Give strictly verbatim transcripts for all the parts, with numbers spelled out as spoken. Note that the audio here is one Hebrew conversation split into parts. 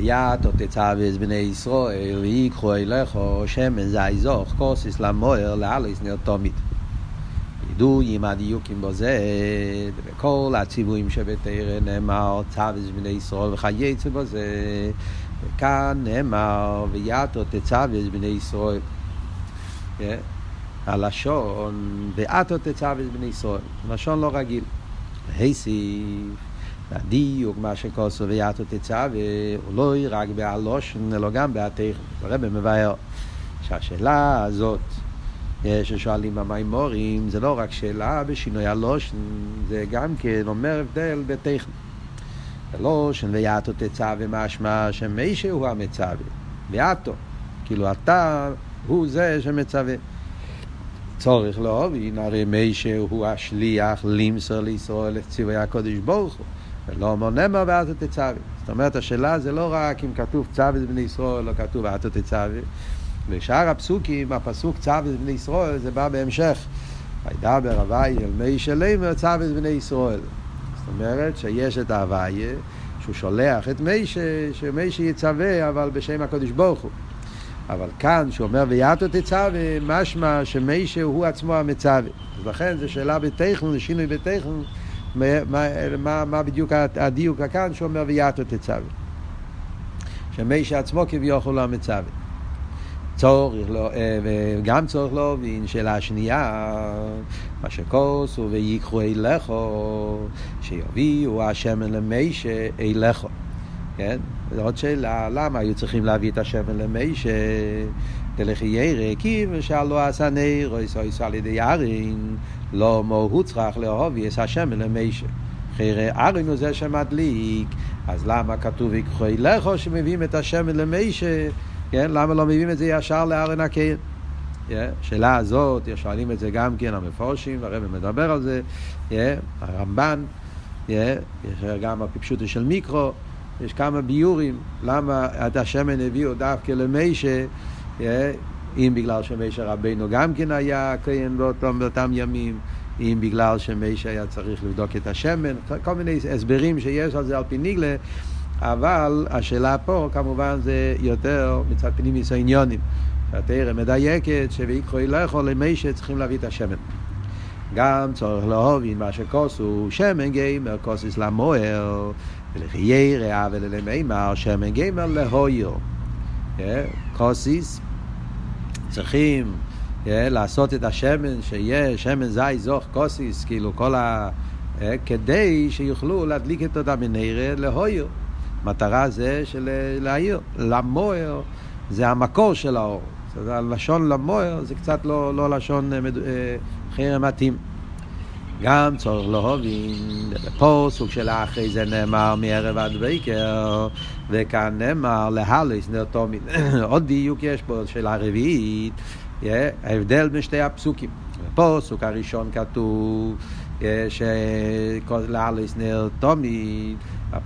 יתו תצווה בני ישראל ויקחו אליך שמן זית זך כוסס למוהר לעלות נרתומית. ידעו עם הדיוקים בזה, וכל הציוויים שבתורה נאמר צווה בני ישראל וכייצא בזה, וכאן נאמר ויתו תצווה בני ישראל. הלשון ואתו תצווה בני ישראל, לשון לא רגיל. היסיף הדיוק מה שכוסו ויתו תצווה ולא רק בהלושן אלא גם בהתכן. הרב מבאר שהשאלה הזאת ששואלים המימורים זה לא רק שאלה בשינוי הלושן, זה גם כן אומר הבדל בתכן. הלושן ויתו תצווה משמע שמישהו המצווה, ויתו כאילו אתה הוא זה שמצווה. צורך לא, והנה מי שהוא השליח למסור לישראל את ציווי הקודש ברוך הוא, ולא מונה מה ואתה תצווה. זאת אומרת, השאלה זה לא רק אם כתוב צווה בני ישראל, לא כתוב ואתה תצווה. בשאר הפסוקים, הפסוק צווה בני ישראל, זה בא בהמשך. וידבר הווי אל מי שלמה צווה בני ישראל. זאת אומרת שיש את ההווי, שהוא שולח את מי ש... שמי שיצווה, אבל בשם הקודש ברוך הוא. אבל כאן שהוא אומר ויתו תצווה משמע שמי שהוא עצמו המצווה. אז לכן זו שאלה בתכנון, זה שינוי בתכנון, מה, מה, מה בדיוק הדיוק כאן שהוא אומר ויתו תצווה שמי שעצמו כביכול המצווה. צורך לא, וגם צורך לא, שאלה שנייה מה שכוסו ויקחו אליך שיביאו השמן למי שאליך, כן? זו עוד שאלה, למה היו צריכים להביא את השמן למי שתלכי ירא, כי ושאלו עשני רויסו יסו על ידי ארין לא מוהו צריך להובי את השמן למי ש חירי ארין הוא זה שמדליק, אז למה כתוב יקחו אליך שמביאים את השמן למי ש, כן? למה לא מביאים את זה ישר לארין הקהל? Yeah, שאלה הזאת, שואלים את זה גם כן המפורשים, הרב מדבר על זה, yeah, הרמב"ן, yeah, יש גם הפשוטו של מיקרו, יש כמה ביורים, למה את השמן הביאו דווקא למי ש... אם בגלל שמי שרבינו גם כן היה קיים באותם, באותם ימים, אם בגלל שמי שהיה צריך לבדוק את השמן, כל מיני הסברים שיש על זה על פי ניגלה, אבל השאלה פה כמובן זה יותר מצד פנים יסעניונים, שהתורה מדייקת שיקחו אליך למי שצריכים להביא את השמן. גם צורך להבין מה שכוסו, שמן גמר כוסס למוהר, ולחיי ראה וללמימר שמן גמר להויר. כוסיס צריכים לעשות את השמן, שיהיה שמן זית זך כוסיס, כאילו כל ה... כדי שיוכלו להדליק את אותה מנהירה להויר. מטרה זה של להעיר. למוהר זה המקור של האור. הלשון למוהר זה קצת לא, לא לשון חיר מתאים. גם צורך להבין, פה סוג של אחרי זה נאמר מערב עד בקר, וכאן נאמר להלס נרתומית. עוד דיוק יש פה שאלה רביעית, ההבדל משתי הפסוקים. פה סוג הראשון כתוב להלס נרתומית,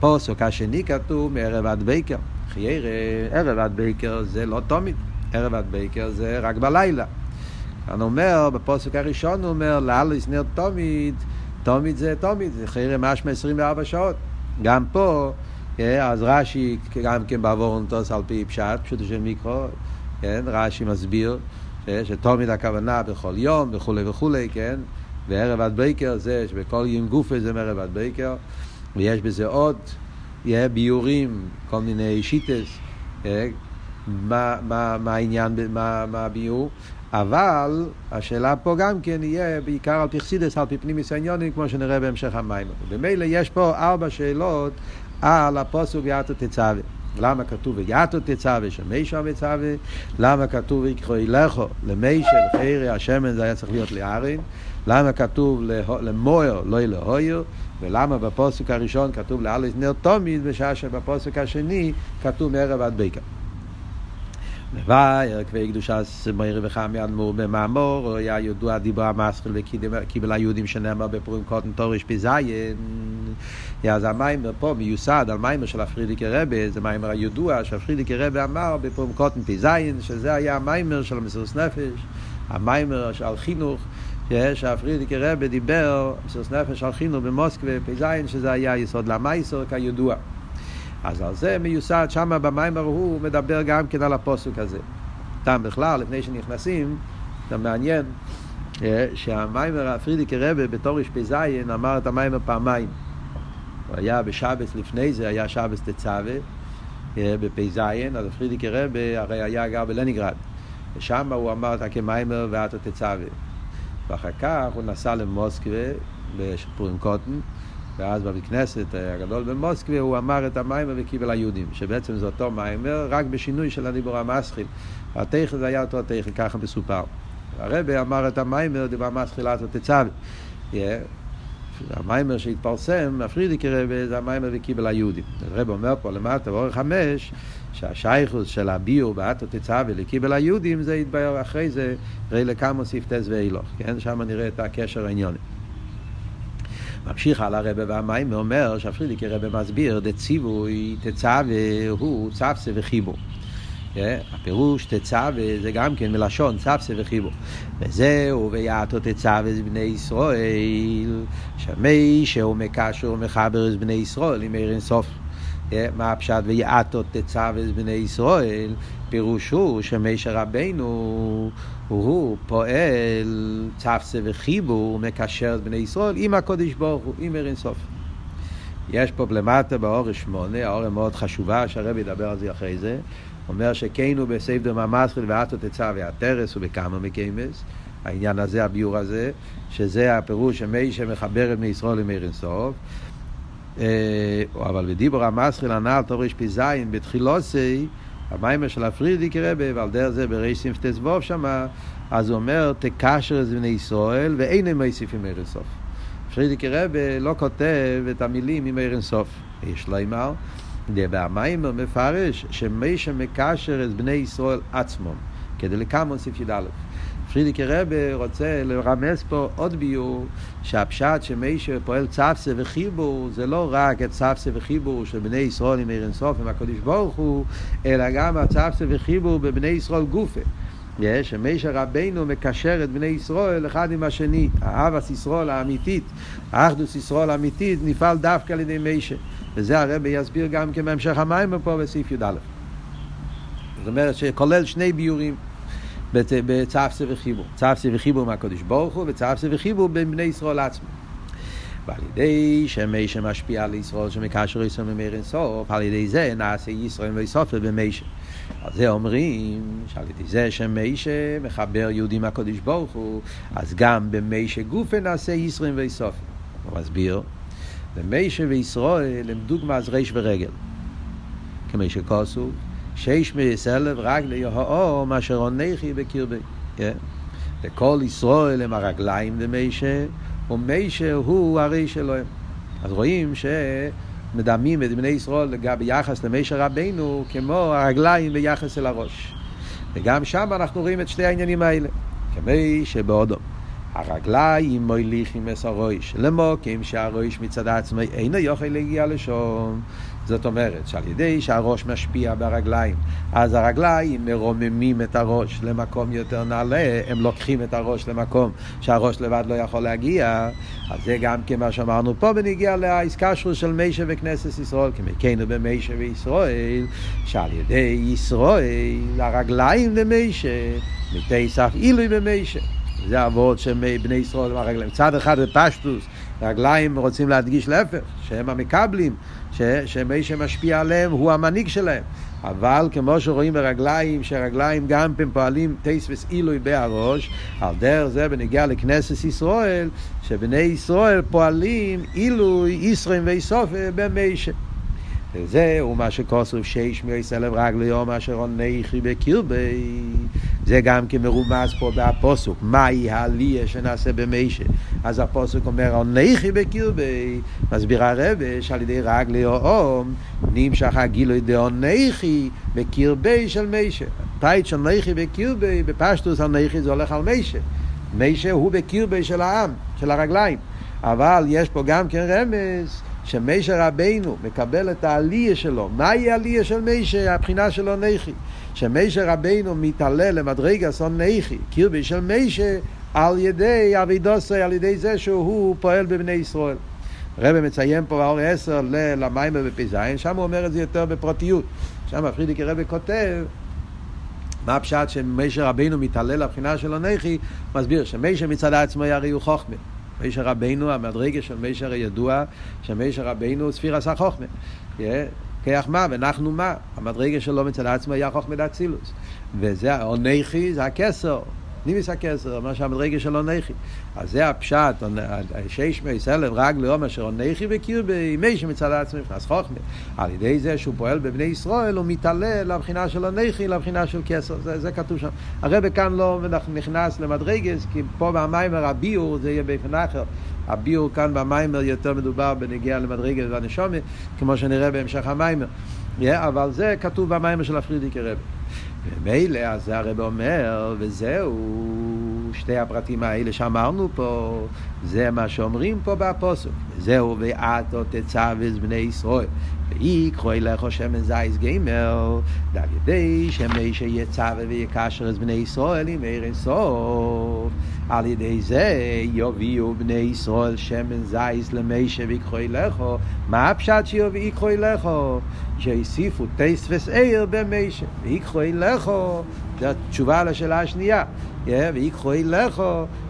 פה סוג השני כתוב מערב עד בקר. חייר, ערב עד בקר זה לא תומית, ערב עד בקר זה רק בלילה. אני אומר, בפוסק הראשון הוא אומר, לאללה ישנר תומית, תומית זה תומית, זה חייר ממש מ-עשרים וארבע שעות. גם פה, אז רש"י, גם כן בעבור אונטוס על פי פשט, פשוט של מיקרו, כן? רש"י מסביר שתומית הכוונה בכל יום, וכולי וכולי, כן? וערב עד בקר זה, שבכל יום גוף זה מערב עד בקר, ויש בזה עוד ביורים, כל מיני שיטס, מה, מה, מה העניין, מה, מה הביור, אבל השאלה פה גם כן יהיה בעיקר על פי חסידס, על פי פנימיוס העניונים, כמו שנראה בהמשך המיימר. במילא יש פה ארבע שאלות על הפסוק ויתו תצווה. למה כתוב ויתו תצווה שמי שהמצווה? למה כתוב ויקחו אליך למי שלחירי השמן זה היה צריך להיות לארין? למה כתוב למוהר לא להויר? ולמה בפסוק הראשון כתוב לאלס נרתומית בשעה שבפסוק השני כתוב מערב עד בקר? נבאר כבי קדושה סמרי וחמי אדמור במאמור היה ידוע דיבר המסחל וקיבל היהודים שנאמר בפורים קוטן תורש בזיין. אז המיימר פה מיוסד על מיימר של הפרידיקי רבי, זה מיימר הידוע שהפרידיקי רבי אמר בפורים קוטן בזיין, שזה היה המיימר של המסירות נפש, המיימר של חינוך שהפרידיקי רבי דיבר, המסירות נפש של חינוך במוסקבה בזיין, שזה היה יסוד למייסר כידוע. אז על זה מיוסד שמה במיימר הוא מדבר גם כן על הפוסוק הזה. תם בכלל, לפני שנכנסים, זה מעניין שהמיימר הפרידיקי רבי בתור שפזיין אמר את המיימר פעמיים. הוא היה בשבס לפני זה, היה שבס תצווה בפזיין, אז הפרידיקי רבי הרי היה גר בלנינגרד. ושם הוא אמר את המיימר ואתה תצווה. ואחר כך הוא נסע למוסקווה בפורים קוטן, ואז בבית כנסת הגדול במוסקווה הוא אמר את המיימר וקיבל היהודים, שבעצם זה אותו מיימר רק בשינוי של הדיבור המסחיל. התכל זה היה אותו התכל, ככה מסופר. הרבי אמר את המיימר דיבר מסחיל ואתה תצווה. המיימר שהתפרסם, הפרידיקי רבי, זה המיימר וקיבל היהודים. הרבי אומר פה למטה באור חמש, שהשייכוס של הביור ואתה תצווה לקיבל היהודים, זה התבהר אחרי זה, ראי לקמו ספטס ואילוך, כן? שם נראה את הקשר העניוני. ממשיך על הרבי והמיימר אומר שהפרידיקי רבי מסביר, דציווי תצווה הוא צפצה וחיבור. הפירוש תצווה זה גם כן מלשון צפצה וחיבור, וזהו ואתה תצווה בני ישראל שמי שהוא מקשר ומחבר את בני ישראל עם אין סוף. מה הפשט ואתה תצווה בני ישראל? פירושו שמשה רבנו הוא פועל צפצה וחיבור ומקשר את בני ישראל עם הקודש ברוך הוא, עם אין סוף. יש פה למטה באור שמונה, האור מאוד חשובה שהרבי ידבר על זה אחרי זה, אומר שכן הוא בסייף דומה מסחיל ואתה תצווה והתרס הוא בכמה מקיימס, העניין הזה, הביור הזה, שזה הפירוש שמי שמחבר את בני ישראל עם אין סוף. אבל בדיבור המסחיל הנעל תורש פי זין בתחילוסי, המיימר של הפרידיקי רבי, ועל דרך זה בראש סמפטס ווב שמה, אז הוא אומר תקשר את בני ישראל ואין הם מייסיפים אין סוף. הפרידיקי רבי לא כותב את המילים עם אין סוף, יש לה אמר, והמיימר מפרש שמי שמקשר את בני ישראל עצמם כדי לקמון ספשיד א'. פרידיקי רבי רוצה לרמז פה עוד ביור שהפשט שמי שפועל צפצה וחיבור זה לא רק את צפצה וחיבור של בני ישראל עם אין סוף עם הקדוש ברוך הוא, אלא גם הצפצה וחיבור בבני ישראל גופה, שמשה רבנו מקשר את בני ישראל אחד עם השני. האהבת ישראל האמיתית, האחדות ישראל האמיתית נפעל דווקא על ידי משה, וזה הרבי יסביר גם כממשך המים פה בסעיף י' א'. זאת אומרת שכולל שני ביורים בצפצה וחיבור, צפצה וחיבור מהקדוש ברוך הוא וצפצה וחיבור בבני ישראל עצמו. ועל ידי שמשה משפיע על ישראל שמקשר ישראל ממיר אינסוף, על ידי זה נעשה ישראל ואיסוף ובמשה. אז זה אומרים שעל ידי זה שמשה מחבר יהודים מהקדוש ברוך הוא, אז גם במשה גופה נעשה ישראל ואיסוף. הוא מסביר ומשה וישראל הם דוגמה אז רש ורגל, כמי שכוסו שיש מישראל רגלי או מאשר עונכי בקרבי, לכל ישראל הם הרגליים למשה ומשה הוא הרש אלוהם. אז רואים שמדמים את בני ישראל ביחס למשה רבנו כמו הרגליים ביחס אל הראש, וגם שם אנחנו רואים את שתי העניינים האלה, כמי שבעודו הרגליים מוליכים את הראש למוקים שהראש מצד עצמו אינו יוכל להגיע לשום. זאת אומרת שעל ידי שהראש משפיע ברגליים, אז הרגליים מרוממים את הראש למקום יותר נעלה, הם לוקחים את הראש למקום שהראש לבד לא יכול להגיע. אז זה גם כמה שאמרנו פה בנגיע להזכרות של משה וכנסת ישראל, כמקיינו במשה וישראל, שעל ידי ישראל הרגליים למשה מתייסף אילוי במשה. זה עבוד שבני ישראל הרגליים צד אחד בפשטוס, הרגליים רוצים להדגיש להפך, שהם המקבלים, ש... שמי שמשפיע עליהם הוא המנהיג שלהם. אבל כמו שרואים ברגליים, שרגליים גם פעם פועלים תייס ואילוי בהראש, על דרך זה בנגיע לכנסת ישראל, שבני ישראל פועלים אילוי ישראל ואיסוף במשה. וזהו מה שכוסוף שיש מישראל רגליום אשר עונכי בקרבי, זה גם כמרומז פה בפסוק, מהי העלייה שנעשה במשה. אז הפסוק אומר עונכי בקרבי, מסבירה הרבי שעל ידי רגליום נמשך הגילוי דעונכי בקרבי של משה. פייט של עונכי בקרבי, בפשטוס עונכי זה הולך על משה, משה הוא בקרבי של העם, של הרגליים. אבל יש פה גם כן רמז שמשה רבנו מקבל את העלייה שלו. מהי העלייה של משה? הבחינה שלו נכי, שמשה רבנו מתעלה למדרגה סון נכי קרבי של משה על ידי אבידוסי, על ידי זה שהוא פועל בבני ישראל. הרב מציין פה באור עשר למים ובפיזיין, שם הוא אומר את זה יותר בפרטיות. שם הפרידיקי רב כותב מה הפשט שמשה רבינו מתעלל לבחינה של הנחי, מסביר שמשה מצד עצמו הרי הוא חוכמה. משה רבינו, המדרגה של משה הרי ידוע, שמשה רבינו ספיר עשה חוכמה. כיח מה ואנחנו מה, המדרגה שלו מצד עצמו היה חוכמה דאצילוס. וזה, הנחי זה הכסר. נימיס הכסר, מה שהמדרגה שלו נחי. אז זה הפשט, שיש מייסלב רגלו, מה שנחי וקיר בימי שמצד עצמו נכנס חוכמה. על ידי זה שהוא פועל בבני ישראל, הוא מתעלה לבחינה שלו נחי, לבחינה של כסר, זה, זה כתוב שם. הרב כאן לא נכנס למדרגס, כי פה במיימר הביור זה יהיה בפני אחר. הביור כאן במיימר יותר מדובר בנגיע למדרגס והנשומה, כמו שנראה בהמשך המיימר. Yeah, אבל זה כתוב במיימר של הפרידיקי רב. ומילא, אז זה הרב אומר, וזהו, שתי הפרטים האלה שאמרנו פה, זה מה שאומרים פה בפסוק. זהו, ואתה תצווה בני ישראל, ויקחו אליך שמן זית גמר, על ידי שמשה יצווה ויקשר את בני ישראל עם אין סוף. על ידי זה יביאו בני ישראל שמן זית למשה ויקחו אליך. מה הפשט שיקחו אליך? שיוסיפו תוספות עיר במשה, ויקחו אליך. זו התשובה לשאלה השנייה. ויקחו אליך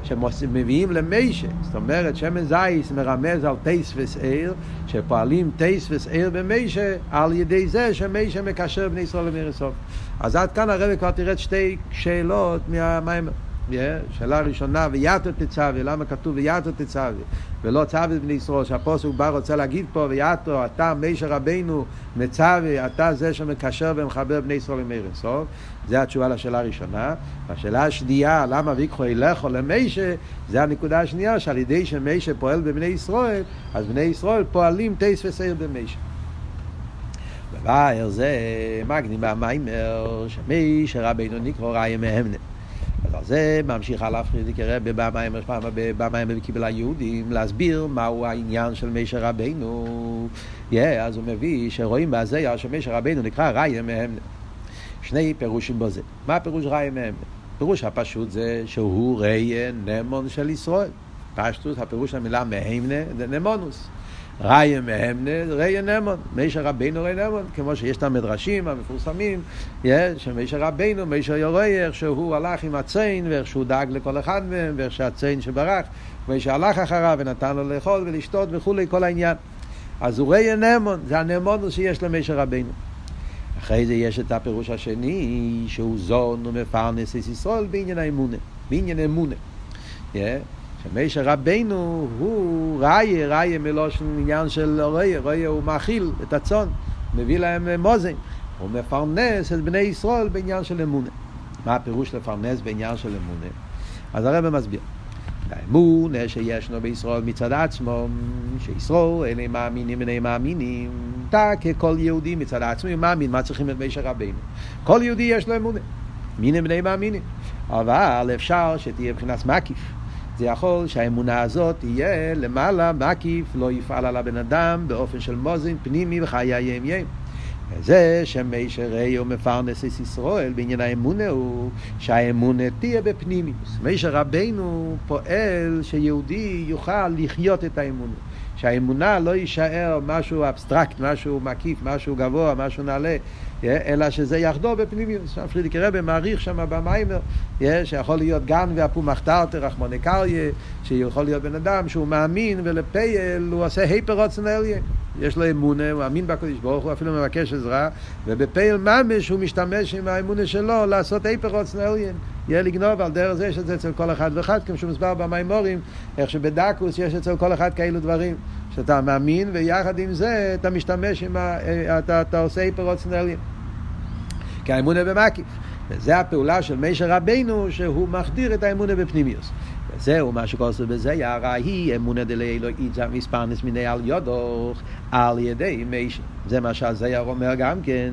שמביאים למשה. זאת אומרת, שמן זית מרמז על תוספות עיר, שפועלים תוספות עיר במשה, על ידי זה שמשה מקשר בני ישראל עם אין סוף. אז עד כאן הרב כבר תראה שתי שאלות מהמיימר. שאלה ראשונה, ואתה תצווה, למה כתוב ואתה תצווה ולא צווה בני ישראל, שהפסוק בא רוצה להגיד פה ואתה, אתה משה רבינו מצווה, אתה זה שמקשר ומחבר בני ישראל עם אין סוף. זה התשובה לשאלה הראשונה. השאלה השנייה, למה ויקחו אליך למשה, זה הנקודה השנייה, שעל ידי שמשה פועל בבני ישראל, אז בני ישראל פועלים תיס וסייר במשה. בבאר זה מגניב המיימר שמשה רבינו נקרא רעיא מהימנא. אז זה ממשיך עליו פרידיקי רבי במים וקיבל היהודים להסביר מהו העניין של משה רבינו. אז הוא מביא שרואים בהזיה שמשה רבינו נקרא רעיא מהימנא. שני פירושים בזה. מה הפירוש רעיא מהימנא? הפירוש הפשוט זה שהוא רעיא נאמן של ישראל. פשטות, הפירוש המילה מהימנא זה נאמנוס. רעיא מהימנא רעיא נאמן, משה רבינו רעיא נאמן, כמו שיש את המדרשים המפורסמים, שמשה רבינו, משה יראה איך שהוא הלך עם הציין, ואיך שהוא דאג לכל אחד מהם, ואיך שהציין שברח, משה הלך אחריו ונתן לו לאכול ולשתות וכולי, כל העניין. אז הוא רעיא נאמן, זה הנאמנות שיש למשה רבינו. אחרי זה יש את הפירוש השני, שהוא זון ומפרנס את ישראל בעניין האמונה, בעניין אמונה. שמשה רבינו הוא רעיא, רעיא מלושן עניין של רעיא, רעיא הוא מאכיל את הצאן, מביא להם מוזן, הוא מפרנס את בני ישראל בעניין של אמונה. מה הפירוש לפרנס בעניין של אמונה? אז הרב מסביר, האמונה שישנו בישראל מצד עצמו, שישראל אינם מאמינים אינם מאמינים, תק כל יהודי מצד עצמו מאמין, מה צריכים את משה רבינו? כל יהודי יש לו אמונה, מינים אינם מאמינים, אבל אפשר שתהיה מבחינת מקיף. זה יכול שהאמונה הזאת תהיה למעלה מקיף, לא יפעל על הבן אדם באופן של מוזן פנימי וחיי ים ים. זה שמשה רעיא מפרנס את ישראל בעניין האמונה, הוא שהאמונה תהיה בפנימיוס. משה רבינו פועל שיהודי יוכל לחיות את האמונה, שהאמונה לא יישאר משהו אבסטרקט, משהו מקיף, משהו גבוה, משהו נעלה, אלא שזה יחדור בפנימיוס. פרידיקי רבי מעריך שם במיימר, שיכול להיות גן והפומחתרתי רחמנא קריא, שיכול להיות בן אדם שהוא מאמין ולפייל, הוא עושה היפר רוצן אליה. יש לו אמונה, הוא אמין בקודש ברוך הוא, אפילו מבקש עזרה, ובפייל ממש הוא משתמש עם האמונה שלו לעשות היפר רוצן אליה. יהיה לגנוב על דרך זה, יש את זה אצל כל אחד ואחד, כמו שמסבר במיימורים, איך שבדקוס יש אצל כל אחד כאלו דברים, שאתה מאמין, ויחד עם זה אתה משתמש עם ה... אתה, אתה עושה היפר רוצן אליה. כי האמונה במקיף. וזה הפעולה של משה רבינו, שהוא מחדיר את האמונה בפנימיוס. וזהו מה שקוסו בזה, יראה היא אמונה דלי אלוהי איצה מספרנס מיני על יודוך, על ידי משה. זה מה שהזייר אומר גם כן,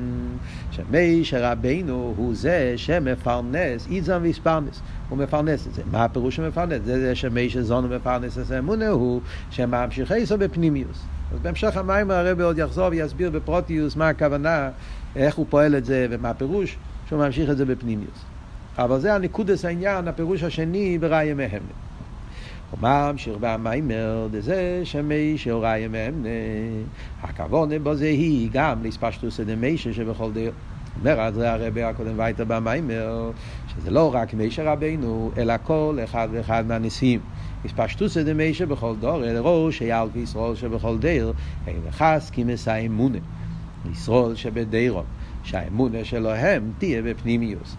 שמשה רבינו הוא זה שמפרנס, איצה מספרנס, הוא מפרנס את זה. מה הפירוש שמפרנס? זה זה שמשה זונו מפרנס את זה, אמונה הוא שממשיך איסו בפנימיוס. אז בהמשך המים הרב עוד יחזור ויסביר בפרוטיוס מה הכוונה, איך הוא פועל את זה ומה הפירוש, שהוא ממשיך את זה בפנימיוס. אבל זה הנקודס העניין, הפירוש השני ברעיא מהימנא. וממשיך במיימר דזה שמי של רעיא מהימנא. הכוונה בו זה היא גם להספשטוס הדמישה שבכל דיר. אומר אז הרבי הקודם והייתה במיימר שזה לא רק משה רבינו אלא כל אחד ואחד מהניסים. הספשטוס הדמישה בכל דור אל ראש היעל וישראל שבכל דיר אין לחס כי מסע אמונה. ישראל שבדירו שהאמונה שלהם תהיה בפנימיוס.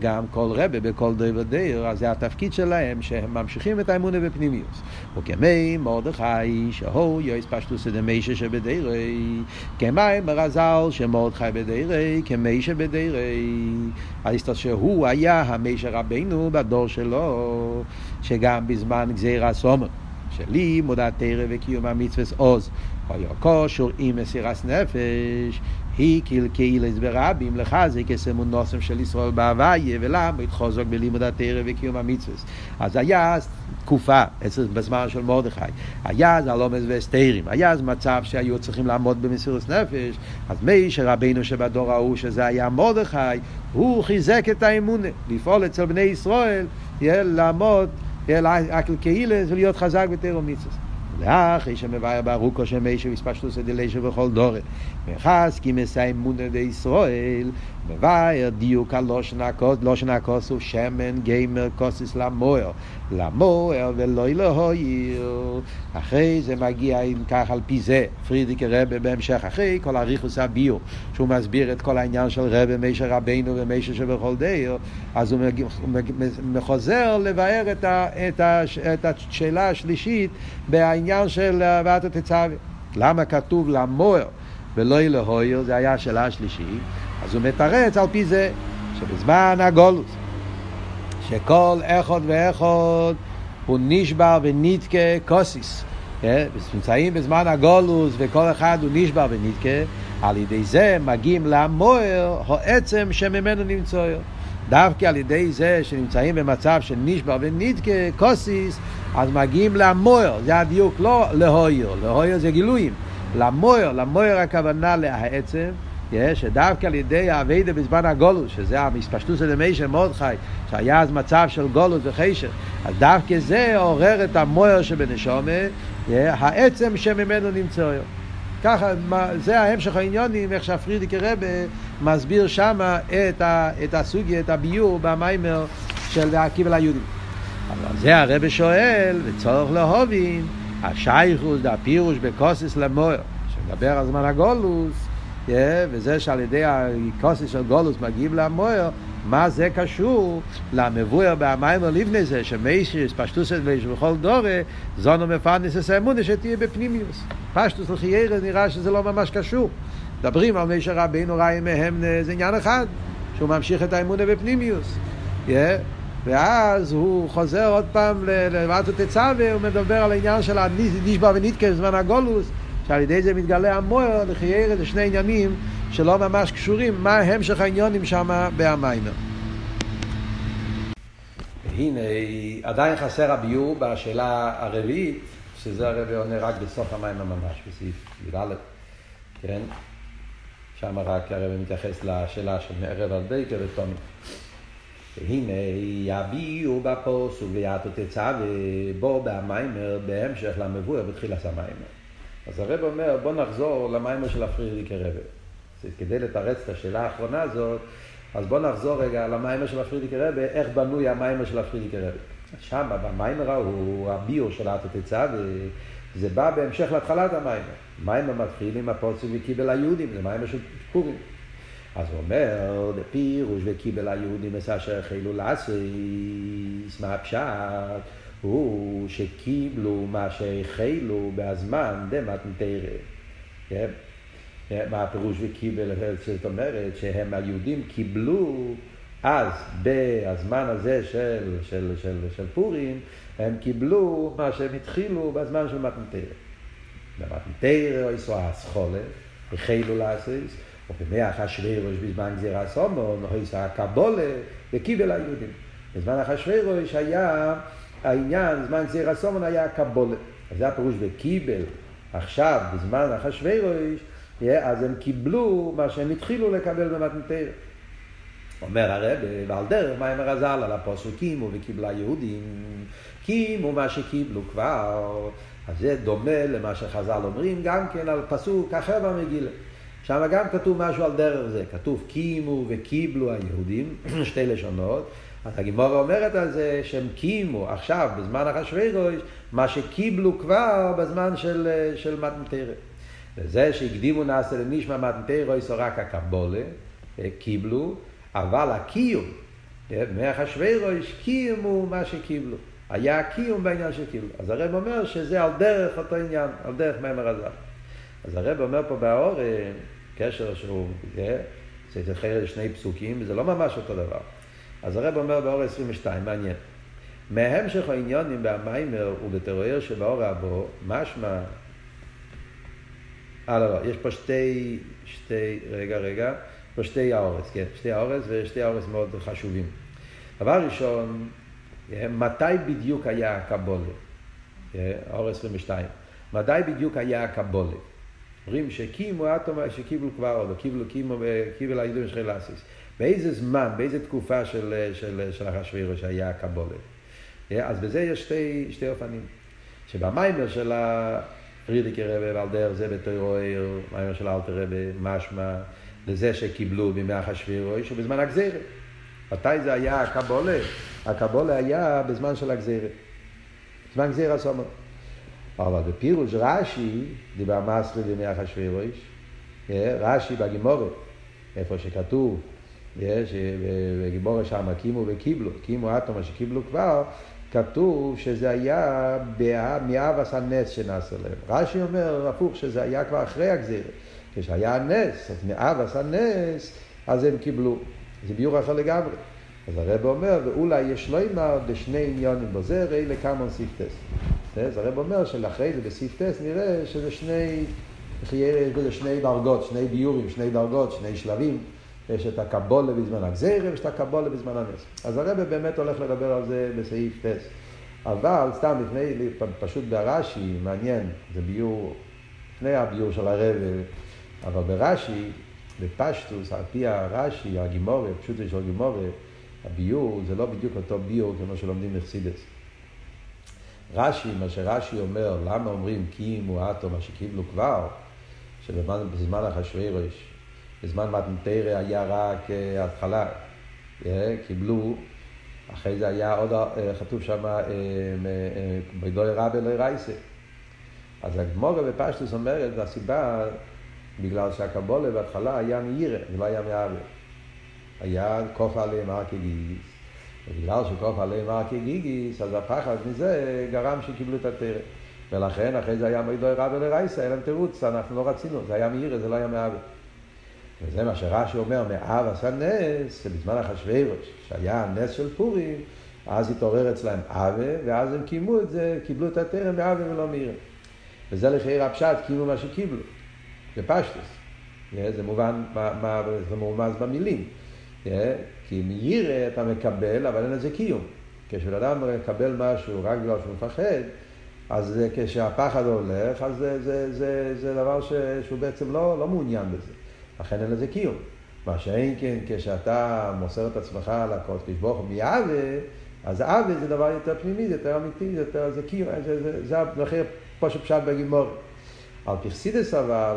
גם כל רבי בכל דוי ודייר, אז זה התפקיד שלהם שהם ממשיכים את האמונה בפנימיוס. וכמי מרדכי שהוא יויס פשטוס דמישה שבדיירי, כמי מרזל שמרדכי בדיירי, כמי שבדיירי. אז שהוא היה המשה רבינו בדור שלו, שגם בזמן גזיר הסומר. שלי מודע תרא וקיום המצווס עוז, ויוקו שורעים מסירס נפש, היא קהילס ברבים לחזק אסמון נוסם של ישראל בהוויה ולעמד חוזק בלימוד התרא וקיום המצווס. אז היה תקופה, בזמן של מרדכי, היה אז הלומס והסתרים, היה אז מצב שהיו צריכים לעמוד במסירות נפש, אז משה רבינו שבדור ההוא שזה היה מרדכי, הוא חיזק את האמונה, לפעול אצל בני ישראל, לעמוד אקל קהילס ולהיות חזק בתרא ומצווס. לאחרי שמבאר ברוקו שמשה ויספשטוס דלישה בכל דור וחס כי מסע אמונה בישראל מבאר דיוק הלושנה כוס לושנה כוס הוא שמן גיימר כוסיס למוער למוער ולא אלוהיר. אחרי זה מגיע עם כך על פי זה פרידיק רבי בהמשך אחרי כל הריחוס הביו שהוא מסביר את כל העניין של רבי משה רבינו ומשה שבכל דיר, אז הוא מחוזר לבאר את, ה, את, ה, את השאלה השלישית בעניין של ואתה תצוה. למה כתוב למוער ולא אלוהיר? זה היה השאלה השלישית. אז הוא מתרץ על פי זה שבזמן הגולוס שכל אחד ואחד הוא נשבר ונתקה כוסיס, נמצאים בזמן הגולוס וכל אחד הוא נשבר ונתקה, על ידי זה מגיעים למוער העצם שממנו נמצאו. דווקא על ידי זה שנמצאים במצב של נשבר ונתקה כוסיס, אז מגיעים למוער. זה הדיוק, לא להויר, להויר זה גילויים, למוער, למוער הכוונה להעצם, שדווקא על ידי העבודה בזמן הגולוס, שזה המספשטוס הדמי של מרדכי, שהיה אז מצב של גולוס וחשך, אז דווקא זה עורר את המוער שבנשמה, העצם שממנו נמצא. ככה, זה ההמשך העניונים, איך שהפרידיק רבי מסביר שמה את, את הסוגיה, את הביור במיימר של הקיבל היהודים. אבל זה הרבי שואל, וצורך להובין, השייכוס דפירוש בקוסיס למוער, שמדבר על זמן הגולוס, Yeah, וזה שעל ידי הכוסס של גולוס מגיעים למוער, מה זה קשור למבואר במיימר לפני זה שמשה פשטוס דלישה בכל דור זונו מפרנס האמונה שתהיה בפנימיוס. פשטוס לחיירס נראה שזה לא ממש קשור, מדברים על משה רבינו רעיא מהימנא, זה עניין אחד שהוא ממשיך את האמונה בפנימיוס, yeah, ואז הוא חוזר עוד פעם לוואתה תצוה, הוא מדבר על העניין של הנשבע ונתקה בזמן הגולוס, שעל ידי זה מתגלה המוער לחייר את שני עניינים שלא ממש קשורים, מה המשך העניינים שם במיימר. והנה, עדיין חסר הביור בשאלה הרביעית, שזה הרבי עונה רק בסוף המיימר ממש, בסעיף י"א, כן? שם רק הרבי מתייחס לשאלה של מערב על דקה וטומי. והנה, הביור בפוסוק ואתה תצוה ובו במיימר בהמשך למבואר בתחילת המיימר. אז הרב אומר, בוא נחזור למיימר של הפרידיק רבי. כדי לתרץ את השאלה האחרונה הזאת, אז בוא נחזור רגע למיימר של הפרידיק רבי, איך בנוי המיימר של הפרידיק רבי. שם, במיימר ההוא, הביור של ואתה תצוה, זה בא בהמשך להתחלת המיימר. מיימר מתחיל עם הפוסוק וקיבל היהודים, זה מיימר של פורים. אז הוא אומר, דפירוש וקיבל היהודים אשר החלו לעשות, מה הפשט? הוא שקיבלו מה שהחלו בהזמן דמתנתרא. כן? מה הפירוש וקיבל, זאת אומרת שהם היהודים קיבלו אז בזמן הזה של, של, של, של פורים, הם קיבלו מה שהם התחילו בזמן של מתנתרא. במתנתרא או ישוע הסחולה, החלו לעשות, ובמאה אחשוורוש בזמן גזירת הסומון, או ישוע הקבולה, וקיבל היהודים. בזמן אחשוורוש היה העניין, זמן גזיר הסומון היה הקבולה. אז זה הפירוש וקיבל עכשיו, בזמן אחשוורוש, אז הם קיבלו מה שהם התחילו לקבל במתנתרא. אומר הרב, ועל דרך מה אמר הזל על הפסוקים וקיבלה יהודים, קימו מה שקיבלו כבר. אז זה דומה למה שחזל אומרים גם כן על פסוק אחר במגילה. שם גם כתוב משהו על דרך זה, כתוב קימו וקיבלו היהודים, שתי לשונות. אז הגימורה אומרת על זה שהם קימו עכשיו בזמן אחשוורוש, מה שקיבלו כבר בזמן של, של מתנתרא. וזה שהקדימו נעשה לנשמע מתנתרא יש רק הקבולה, קיבלו, אבל הקיום, מאחשוורוש קימו מה שקיבלו. היה הקיום בעניין שקיבלו. אז הרב אומר שזה על דרך אותו עניין, על דרך מאמר הזל. אז הרב אומר פה באור, קשר שהוא, זה תחילת שני פסוקים, וזה לא ממש אותו דבר. אז הרב אומר באור עשרים ושתיים, מעניין. מהמשך העניונים במיימר ובתיאוריה שבאור הבא, משמע, אה לא לא, יש פה שתי, שתי, רגע רגע, פה שתי האורס, כן, שתי האורס ושתי האורס מאוד חשובים. דבר ראשון, מתי בדיוק היה הקבולה? האור עשרים ושתיים. מתי בדיוק היה הקבולה? אומרים שקימו, שקיבלו כבר, קיבלו, קימו, קיבל היהודים של אסיס. באיזה זמן, באיזה תקופה של, של, של אחשוורוש שהיה הקבולה? אז בזה יש שתי, שתי אופנים. שבמיימר של הפרידיקי רבי ועל דרך זה בתוירו עיר, מיימר של אלתר רבי, משמע, לזה שקיבלו בימי אחשוורוש, ובזמן הגזירה. מתי זה היה הקבולה? הקבולה היה בזמן של הגזירה. בזמן גזירה סומר. אבל בפירוש רש"י, דיבר מסרי בימי אחשוורוש, רש"י בגימורה, איפה שכתוב, שבגימורה שם קימו וקיבלו, קימו האטומה שקיבלו כבר, כתוב שזה היה מאבס הנס שנעשה להם. רש"י אומר הפוך שזה היה כבר אחרי הגזירה. כשהיה הנס, אז מאבס הנס, אז הם קיבלו. זה ביור אחר לגמרי. אז הרב אומר, ואולי יש לו אימר בשני עניונים בו, זה ראי לקמון סיפטס. אז הרב אומר שלאחרי זה בסיפטס נראה שזה שני, יש בזה שני דרגות, שני ביורים, שני דרגות, שני שלבים. יש את הקבולה בזמן הגזירה ויש את הקבולה בזמן הנס. אז הרב באמת הולך לדבר על זה בסעיף טס. אבל סתם לפני, פשוט ברש"י, מעניין, זה ביור, לפני הביור של הרב, אבל ברש"י, בפשטוס, על פי הרש"י, הגימורה, פשוט יש לו גימורה, הביור זה לא בדיוק אותו ביור כמו שלומדים מחסידס. רש"י, מה שרש"י אומר, למה אומרים קימו אתו מה שקיבלו כבר, שבזמן אחשוורוש, בזמן מתנתרא היה רק התחלה, קיבלו, אחרי זה היה עוד חטוף שם בגדול רבי לא רייסה. אז הגימורה בפשטוס אומרת, הסיבה, בגלל שהקבולה בהתחלה היה מירא, זה לא היה מאהבה. היה קוף עליהם הר כגיגיס. ובגלל שקוף עליהם הר כגיגיס, אז הפחד מזה גרם שקיבלו את התרא. ולכן אחרי זה היה מידוי רבי לרייסה, היה להם תירוץ, אנחנו לא רצינו, זה היה מירא, זה לא היה מאהבה. וזה מה שרש"י אומר, מאהבה עשה נס, שבזמן אחשוורוש, שהיה הנס של פורים, אז התעורר אצלהם אהבה, ואז הם קימו את זה, קיבלו את התרא מאהבה ולא מירא. וזה לכאורה הפשט, קימו מה שקיבלו. בפשטוס, זה מובן, זה מרומז במילים, כי מירא אתה מקבל, אבל אין לזה קיום. כשאדם מקבל משהו רק בגלל שהוא מפחד, אז כשהפחד הולך, אז זה, זה, זה, זה דבר שהוא בעצם לא, לא מעוניין בזה, לכן אין לזה קיום. מה שאין כן, כשאתה מוסר את עצמך לקודש ברוך הוא מאהבה, אז אהבה זה דבר יותר פנימי, זה יותר אמיתי, זה יותר, זה קיום, זה, זה, זה המחיר פשוט פשט בגימורה. על פרסידס אבל,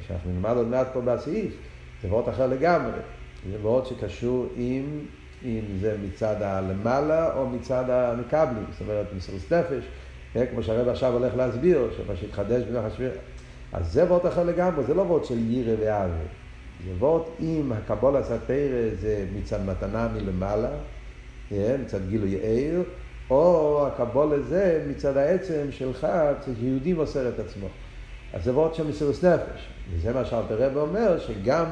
כשאנחנו נלמד עוד מעט פה בסעיף, זה מאוד אחר לגמרי. זה מאוד שקשור אם, אם זה מצד הלמעלה או מצד המקבלים, זאת אומרת, מסירות נפש, כמו שהרב עכשיו הולך להסביר, שמה שהתחדש בנחשוורוש. אז זה מאוד אחר לגמרי, זה לא מאוד של ירא ואהבה. זה מאוד אם הקבולה התרא זה מצד מתנה מלמעלה, מצד גילוי עיר, או הקבולה זה מצד העצם שלך, יהודי מוסר את עצמו. אז זה ועוד של מסירות נפש, וזה מה שאלתר רבי אומר, שגם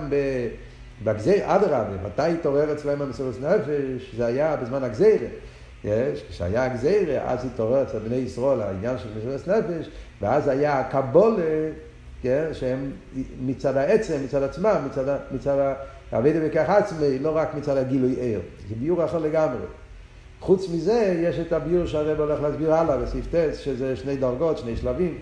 בגזירה, עד רבי, מתי התעורר אצלם המסירות נפש, זה היה בזמן הגזירה. כשהיה הגזירה, אז התעורר אצל בני ישראל, העניין של מסירות נפש, ואז היה הקבולה, שהם מצד העצם, מצד עצמם, מצד העבודה בכוח עצמי, לא רק מצד הגילוי עיר. זה ביור אחר לגמרי. חוץ מזה, יש את הביור שהרבי הולך להסביר הלאה בסעיף טס, שזה שני דרגות, שני שלבים.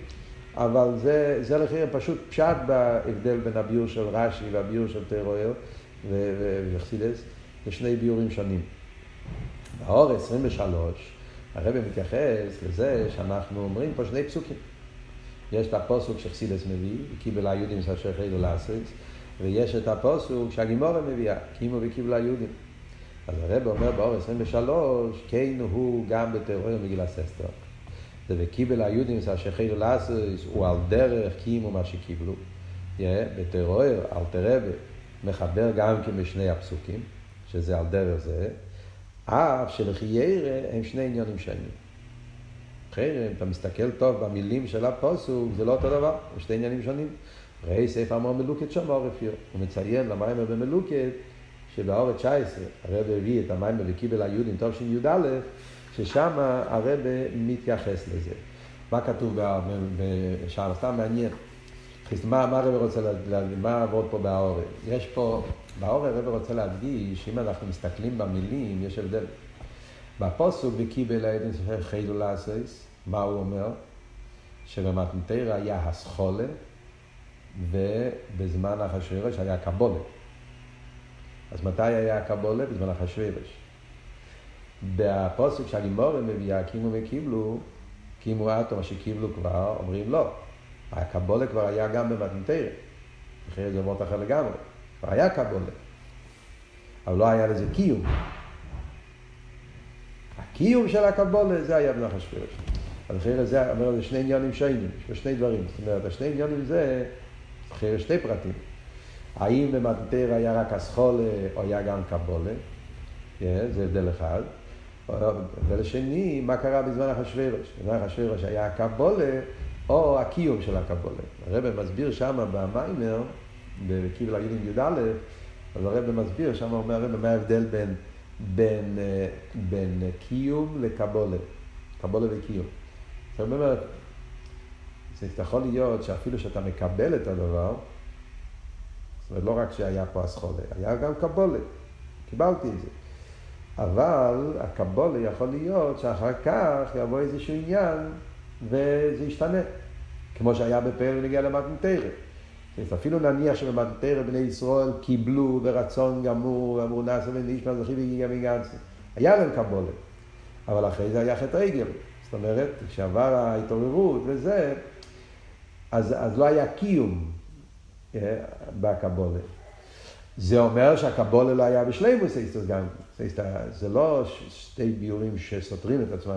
אבל זה, זה לחיר פשוט פשט בהבדל בין הביור של רש"י והביור של תיאוריה וחסידס, בשני ביורים שונים. באור עשרים ושלוש, הרב מתייחס לזה שאנחנו אומרים פה שני פסוקים. יש את הפסוק שחסידס מביא, וקיבלה יהודים סשר חילו לעשית, ויש את הפסוק שהגימורה מביאה, קימו וקיבלה יהודים. אז הרב אומר באור עשרים ושלוש, כן הוא גם בתיאוריה מגילה ססטר. זה וקיבלה יהודים סשר חילו לעשית, הוא על דרך קימו מה שקיבלו. בתיאוריה, אל תרבה, מחבר גם כן בשני הפסוקים, שזה על דרך זה, אף שלכי ירא הם שני עניונים שונים. אחרי, אם אתה מסתכל טוב במילים של הפסוק, זה לא אותו דבר, הם שני עניונים שונים. ראי ספר אמר מלוקת שם עורף יר. הוא מציין למים במלוקת, שבעורף תשע עשרה הרב הביא את המים וקיבל היוד עם טוב שי י' ששם הרב מתייחס לזה. מה כתוב בשער? סתם מעניין. מה, מה הרב רוצה, מה עבוד פה בעורף? יש פה, בעורף הרב רוצה להדגיש, אם אנחנו מסתכלים במילים, יש הבדל. בפוסוק וקיבל היהודים חילו לעשית, מה הוא אומר? שבמתנתרא היה הסחולה, ובזמן אחשוורוש היה קבולה. אז מתי היה קבולה? בזמן אחשוורוש. בפוסוק שהגימורה מביאה, קימו וקיבלו, קימו עתו מה שקיבלו כבר, אומרים לא. הקבולה כבר היה גם במתנתרא, אחרי זה אומרות אחר לגמרי, כבר היה קבולה, אבל לא היה לזה קיום. הקיום של הקבולה זה היה בן אחשוורוש. אז אחרי זה אומר זה שני עניונים שונים, יש פה שני דברים, זאת אומרת, השני עניונים זה אחרי שתי פרטים. האם במתנתרא היה רק הסחולה או היה גם קבולה, זה הבדל אחד. ולשני, מה קרה בזמן אחשוורוש? בזמן אחשוורוש היה הקבולה, או הקיום של הקבולה. הרב מסביר שמה במיימר, בקיבל היהודים י' א', אז הרב מסביר שמה, אומר הרב, מה ההבדל בין, בין, בין קיום לקבולה, קבולה וקיום. זאת אומרת, זה יכול להיות שאפילו שאתה מקבל את הדבר, זאת אומרת, לא רק שהיה פה הסחולה, היה גם קבולה, קיבלתי את זה. אבל הקבולה יכול להיות שאחר כך יבוא איזשהו עניין, וזה ישתנה, כמו שהיה בפרק נגיע למתנתרא. אפילו נניח שבמתנתרא בני ישראל קיבלו ברצון גמור, אמרו נעשה ונשמע זכי וגיגה מגנצה. היה להם קבולה, אבל אחרי זה היה חטא עגל. זאת אומרת, כשעבר ההתעוררות וזה, אז, אז לא היה קיום בקבולה. זה אומר שהקבולה לא היה בשלימוס סייסטוס גם. זה לא שתי ביורים שסותרים את עצמם.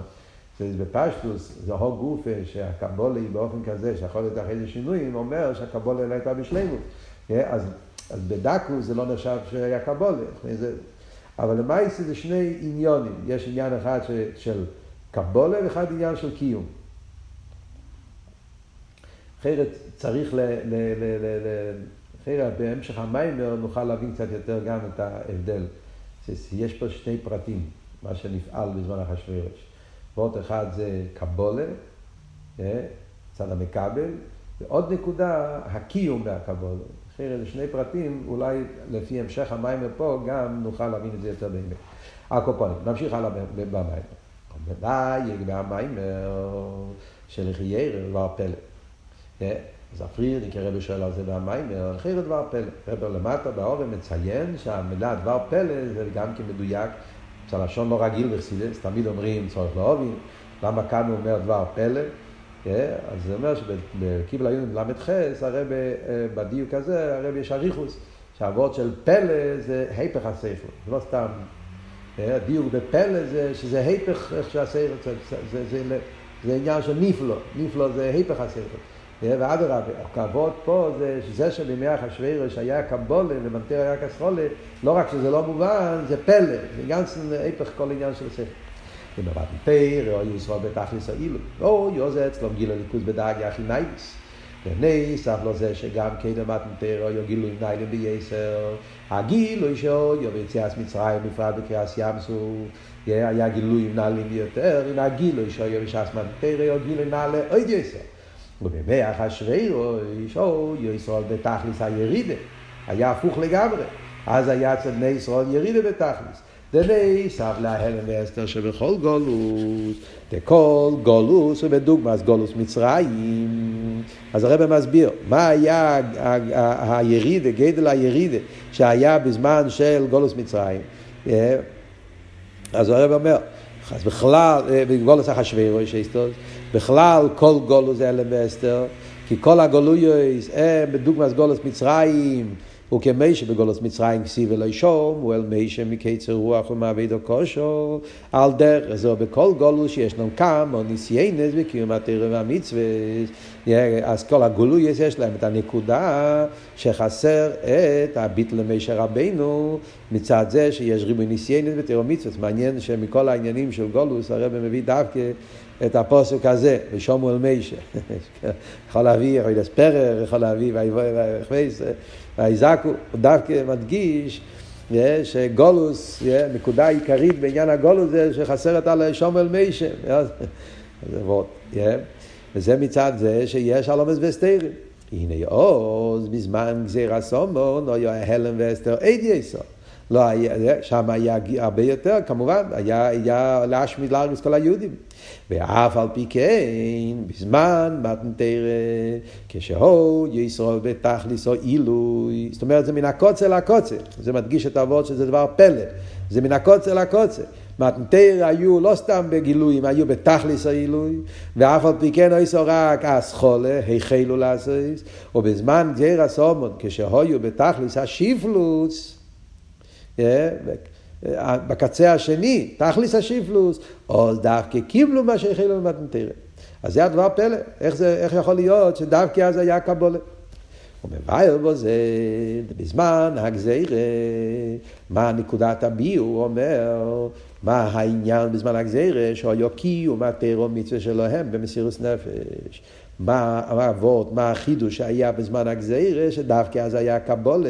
זה בפשטוס, זה הו גופה שהקבולה היא באופן כזה, שיכול להיות אחרי זה שינויים, אומר שהקבולה לא הייתה בשלימות. אז, אז בדקו זה לא נחשב שהיה קבולה. זה... אבל למעשה זה שני עניונים. יש עניין אחד ש... של קבולה ואחד עניין של קיום. אחרת צריך ל... ל... ל... ל... אחרת בהמשך המיימר נוכל להבין קצת יותר גם את ההבדל. יש פה שני פרטים, מה שנפעל בזמן אחשוורוש. ועוד אחד זה קבולה, צד המקבל, ועוד נקודה, הקיום והקבולה. אחרי זה שני פרטים, אולי לפי המשך המים פה, גם נוכל להבין את זה יותר באמת. הקופונים, נמשיך הלאה במים. בוודאי יגבי המים שלכי ירא דבר פלא. זפריר נקרא בשואל על זה במים, אחרי זה דבר פלא. רבר למטה באורם מציין שהמילה דבר פלא זה גם כמדויק, שהלשון לא רגיל בחסידות, תמיד אומרים צורך להוביל, למה כאן הוא אומר דבר פלא? אז זה אומר שבקיבל היהודים למד חס, הרי בדיוק הזה, הרי יש אריכוס, שהעבוד של פלא זה היפך הספר, זה לא סתם. הדיוק בפלא זה שזה היפך איך שהספר, זה עניין של נפלא, נפלא זה היפך הספר. ועד הרבה, הכבוד פה זה שזה שבימי אחשוורוש היה קבולה ומתנתרא היה הסחולה, לא רק שזה לא מובן, זה פלא, זה גנסן איפך כל עניין של הספר. ומתנתרא או יוסרו בתכלס האילוי, או יוזץ לא מגילה ליכוז בדאגיה הכי נייס. ונייס אף לא זה שגם קדם מתנתרא או גילוי ניילם בייסר, הגילוי שאויו ביציאס מצרים בפרט בקריאס ים סוף, היה גילוי נעלים יותר, הנה הגילוי שאויו בשעס מתנתרא או גילוי נעלה עוד יסר. ובימי אחשוורוש, או ישראל בתכלס הירידה, היה הפוך לגמרי. אז היה אצל בני ישראל ירידה בתכלס. דני סב להלם ואסתר שבכל גולוס, דכל גולוס ובדוגמא גולוס מצרים. אז הרב מסביר, מה היה הירידה, גדל הירידה, שהיה בזמן של גולוס מצרים. אז הרב אומר, אז בכלל, בגבולת אחשוורוש, בכלל כל גולוס אלה מאסתר, כי כל הגולויוס הם בדוגמת גולוס מצרים, וכמי שבגולוס מצרים כסיב ולא שום, ולמי שמקיצר רוח ומעביד או כושו, על דרך זו בכל גולוס שיש לנו קם, או ניסיינס וקיום התורה והמצוות, אז כל הגולויוס יש להם את הנקודה שחסר את הביט למשה רבינו, מצד זה שיש ריבוי ניסיינס ותורה ומצוות. מעניין שמכל העניינים של גולוס הרב מביא דווקא את הפוסוק הזה, ושומעו אל מיישה, יכול להביא, יכול להספרר, יכול להביא, והאיזקו, דווקא מדגיש, שגולוס, נקודה עיקרית בעניין הגולוס זה שחסרת על שומעו אל מיישה, וזה מצד זה שיש הלומס וסתירים, הנה עוז, בזמן גזירה סומון, או ההלם ואסתר עד יסוד, שם היה הרבה יותר, כמובן, היה להשמיד להרגיס כל היהודים. ואף על פי כן, בזמן מתן תרא, כשהוא ישרוב בתכליס או אילוי. זאת אומרת, זה מן הקוצה לקוצה. זה מדגיש את העבוד שזה דבר פלא. זה מן הקוצה לקוצה. מתן תרא היו לא סתם בגילויים, היו בתכליס או אילוי. ואף על פי כן, היו רק אסחולה, החלו לעשויס. ובזמן גזירה סומון, כשהוא יהיו בתכליס השיפלוץ, בקצה השני, תכליס השיפלוס, או דווקא קיבלו מה שהחילו במתן תרא. אז זה הדבר פלא, איך, זה, איך יכול להיות שדווקא אז היה קבולה? הוא מבאר בו זה, בזמן הגזירה, מה נקודת הביאו, הוא אומר, מה העניין בזמן הגזירה, שהיוקי ומה תירו מצווה שלהם במסירות נפש. מה העבוד, מה החידוש שהיה בזמן הגזירה, שדווקא אז היה קבולה,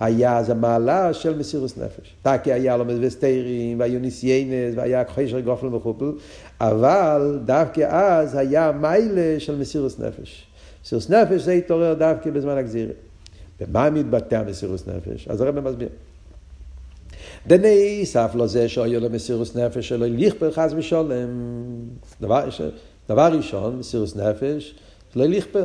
היה אז המעלה של מסירות נפש. תקי היה לומד וסתירים, והיו ניסיינס, והיה חשר גופל וחופל, אבל דווקא אז היה מיילה של מסירות נפש. מסירות נפש זה התעורר דווקא בזמן הגזירה. במה מתבטא המסירות נפש? אז הרב מסביר. דני סף לו זה שהיו לו מסירות נפש שלו, לכפר חס ושולם, דבר ש... דבר ראשון, מסירות נפש, לא לכפר.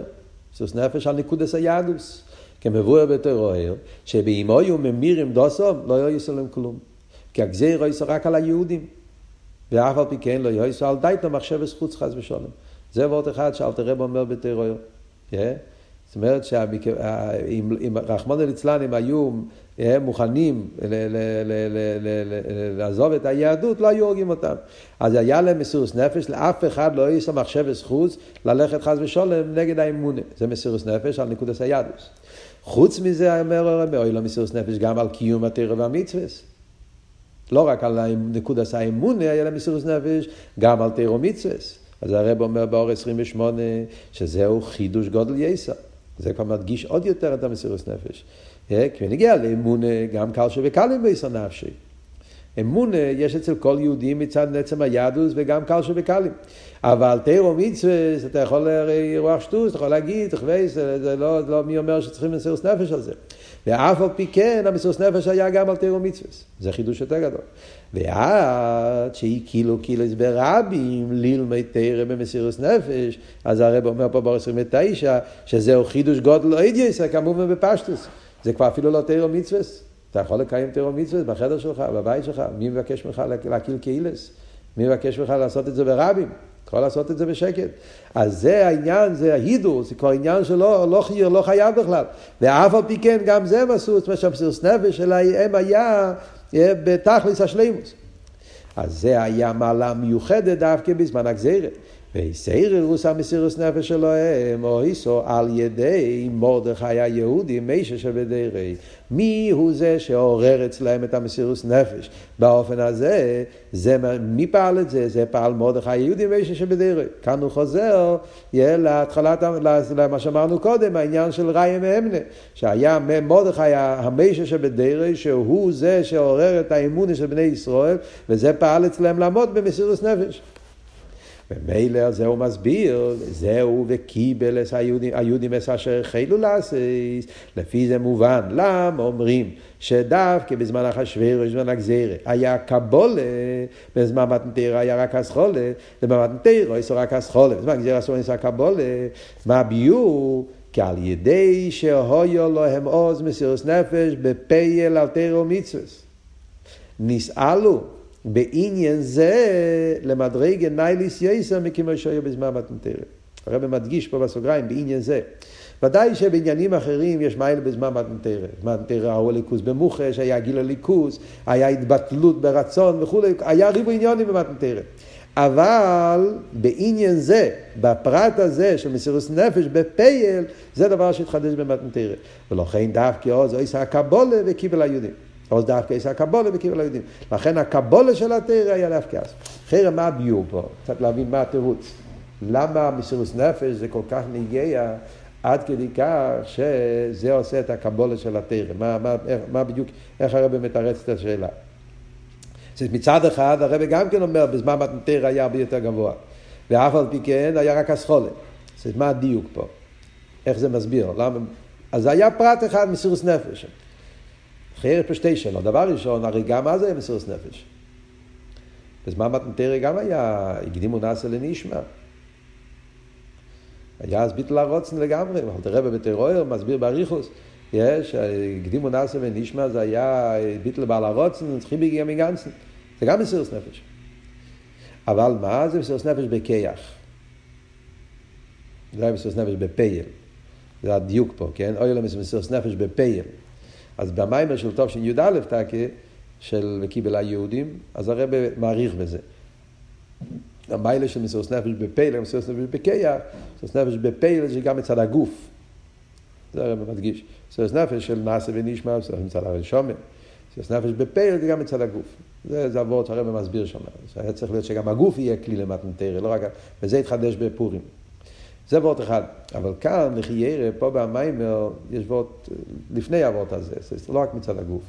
מסירות נפש על נקודת היהדות. כמבואר בתורה, שבאימו יהיו ממירים דוסום, לא יעשו להם כלום. כי הגזירה יעשו רק על היהודים. ואף על פי כן לא יעשו על דייתא מחשבת חוץ חס ושלום. זה ועוד אחד שאלתר רב אומר בתורה. זאת אומרת שאם רחמנא ליצלן הם היו מוכנים לעזוב את היהדות, לא היו הורגים אותם. אז היה להם מסירות נפש, לאף אחד לא יש מחשבת חוץ ללכת חס ושלום נגד האמונה. זה מסירות נפש על נקודת היהדות. חוץ מזה אומר הרב, אוי לו מסירות נפש גם על קיום התורה והמצוות. לא רק על נקודת האמונה, היה להם מסירות נפש גם על תורה ומצוות. אז הרב אומר באור עשרים ושמונה שזהו חידוש גודל יסע. זה כבר מדגיש עוד יותר את המסירות נפש. כי נגיע לאמונה גם קל שבקלים ביסע נפשי. אמונה יש אצל כל יהודי מצד עצם היהדות וגם קל שבקלים. אבל תורה ומצוות, אתה יכול להראות רוח שטות, אתה יכול להגיד, תחווה, זה לא, לא מי אומר שצריכים מסירות נפש על זה. ואף על פי כן, המסירות נפש היה גם על תורה ומצוות. זה חידוש יותר גדול. ועד שהיא כאילו כאילו הסבר רבים ללמד תורה במסירות נפש, אז הרב אומר פה באור עשרים ותשע, שזהו חידוש גודל לא ידע, כמובן בפשטוס. זה כבר אפילו לא תורה ומצוות. אתה יכול לקיים תורה ומצוות בחדר שלך, בבית שלך. מי מבקש ממך להקיל קהילס? מי מבקש ממך לעשות את זה ברבים? יכול לעשות את זה בשקט. אז זה העניין, זה ההידור, זה כבר עניין שלא לא חייב, לא חייב בכלל. ואף על פי כן, גם זה מסור, זאת אומרת שהמסירות נפש שלהם היה בתכלס השלימוס. אז זה היה מעלה מיוחדת דווקא בזמן הגזירה. ויסעיר רוס המסירות נפש שלהם, או איסו על ידי מרדכי היהודי, משה שבדרעי. מי הוא זה שעורר אצלהם את המסירות נפש? באופן הזה, זה, מי פעל את זה? זה פעל מרדכי היהודי, משה שבדרעי. כאן הוא חוזר, יהיה להתחלת, למה שאמרנו קודם, העניין של רעיא מהימנא, שהיה מרדכי המשה שבדרעי, שהוא זה שעורר את האמונה של בני ישראל, וזה פעל אצלהם לעמוד במסירות נפש. ומילא זהו מסביר, זהו וקיבל את היהודים, היהודים אשר החלו לעשות, לפי זה מובן, למה אומרים שדווקא בזמן אחשוורוש, בזמן הגזירה, היה קבולה, בזמן מתן תרא היה רק אסחולה, בזמן מתן תרא היה רק אסחולה, בזמן גזירה היה קבולה, מה ביור? כי על ידי שהיו להם עוז מסירות נפש, בפייל על תורה ומצוות. נסעלו בעניין זה למדרגה נייליס יסע מכמו שהיה בזמן מתנתרא. הרב מדגיש פה בסוגריים בעניין זה. ודאי שבעניינים אחרים יש מייל בזמן מתנתרא. מתנתרא הוא הליכוס במוחש, היה גיל הליכוס, היה התבטלות ברצון וכו', היה ריבוי עניינים במתנתרא. אבל בעניין זה, בפרט הזה של מסירות נפש בפייל, זה דבר שהתחדש במתנתרא. ולכן דווקא עוז עשה הקבלה וקיבל היהודים. עוז דווקא עשה הקבלה וקיבל היהודים. לכן הקבלה של התרא היה דווקא אז. אחרי מה הביאו פה? קצת להבין מה התירוץ. למה מסירות נפש זה כל כך נגיע עד כדי כך שזה עושה את הקבלה של התרא? מה, מה, איך, מה בדיוק, איך הרב מתרץ את השאלה? מצד אחד הרב גם כן אומר בזמן מתנתרא היה הרבה יותר גבוה ואף על פי כן היה רק הסחולה. מה הדיוק פה? איך זה מסביר? למה? אז היה פרט אחד מסירות נפש. חיירת פה שתי שאלות. דבר ראשון, הרי גם אז היה מסירות נפש. בזמן מתנתרא גם היה הקדימו נעשה לנשמע. היה אז ביטול הרצון לגמרי. הרב בתורה מסביר באריכות. יש, הקדימו נעשה ונשמע, זה היה ביטל בעל הרוצן, צריכים להגיע מגנצן. זה גם מסירות נפש. אבל מה? זה מסירות נפש בכיח. זה היה מסירות נפש בפייל. זה הדיוק פה, כן? אוי לא מסירות נפש בפייל. אז במיימר של טוב של י"א תקה, של וקיבל היהודים, אז הרב מעריך בזה. המיילה של מסירות נפש בפייל, מסירות נפש בכיח, מסירות נפש בפייל זה גם מצד הגוף. זה הרב מדגיש. מסירות נפש של נעשה ונשמע, מסירות נפש מצד הראשון, מסירות נפש בפייל זה גם מצד הגוף. זה עבוד שהרב מסביר שם. היה צריך להיות שגם הגוף יהיה כלי למתנתרא, לא רק... וזה התחדש בפורים. זה עבוד אחד. אבל כאן, לחיירה, פה במיימר, יש עבוד לפני העבוד הזה, זה לא רק מצד הגוף.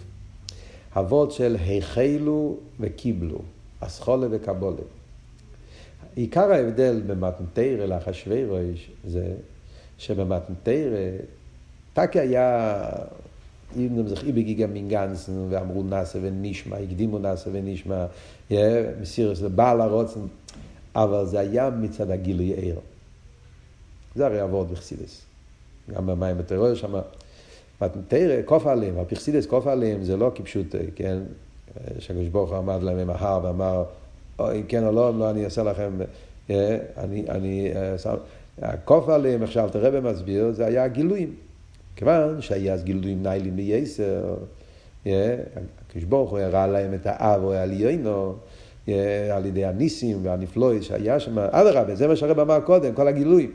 עבוד של החלו וקיבלו, הסחולה וקבולה. עיקר ההבדל במתנתרא לאחשוורוש זה שבמתנתרא, תקי היה, אם הם זכי בגיגה מינגנסן, ואמרו נעשה ונשמע, הקדימו נעשה ונשמע, מסירות לבעל הרוצן, אבל זה היה מצד הגילוי ער. זה הרי עבוד בחסידס. גם במים בתורה שם, מתנתרא קוף עליהם, הפחסידס קוף עליהם, זה לא כפשוט, כן, שהקדוש ברוך הוא עמד להם מחר ואמר, אם כן או לא, לא, אני אעשה לכם, אני, אני, הקוף עליהם, עכשיו תראה במסביר, זה היה גילויים. כיוון שהיה אז גילויים נעילים בייסר, כשברוך הוא הראה להם את האב או העליינו, על ידי הניסים והנפלוי שהיה שם, עד הרבה, זה מה שהרב אמר קודם, כל הגילויים.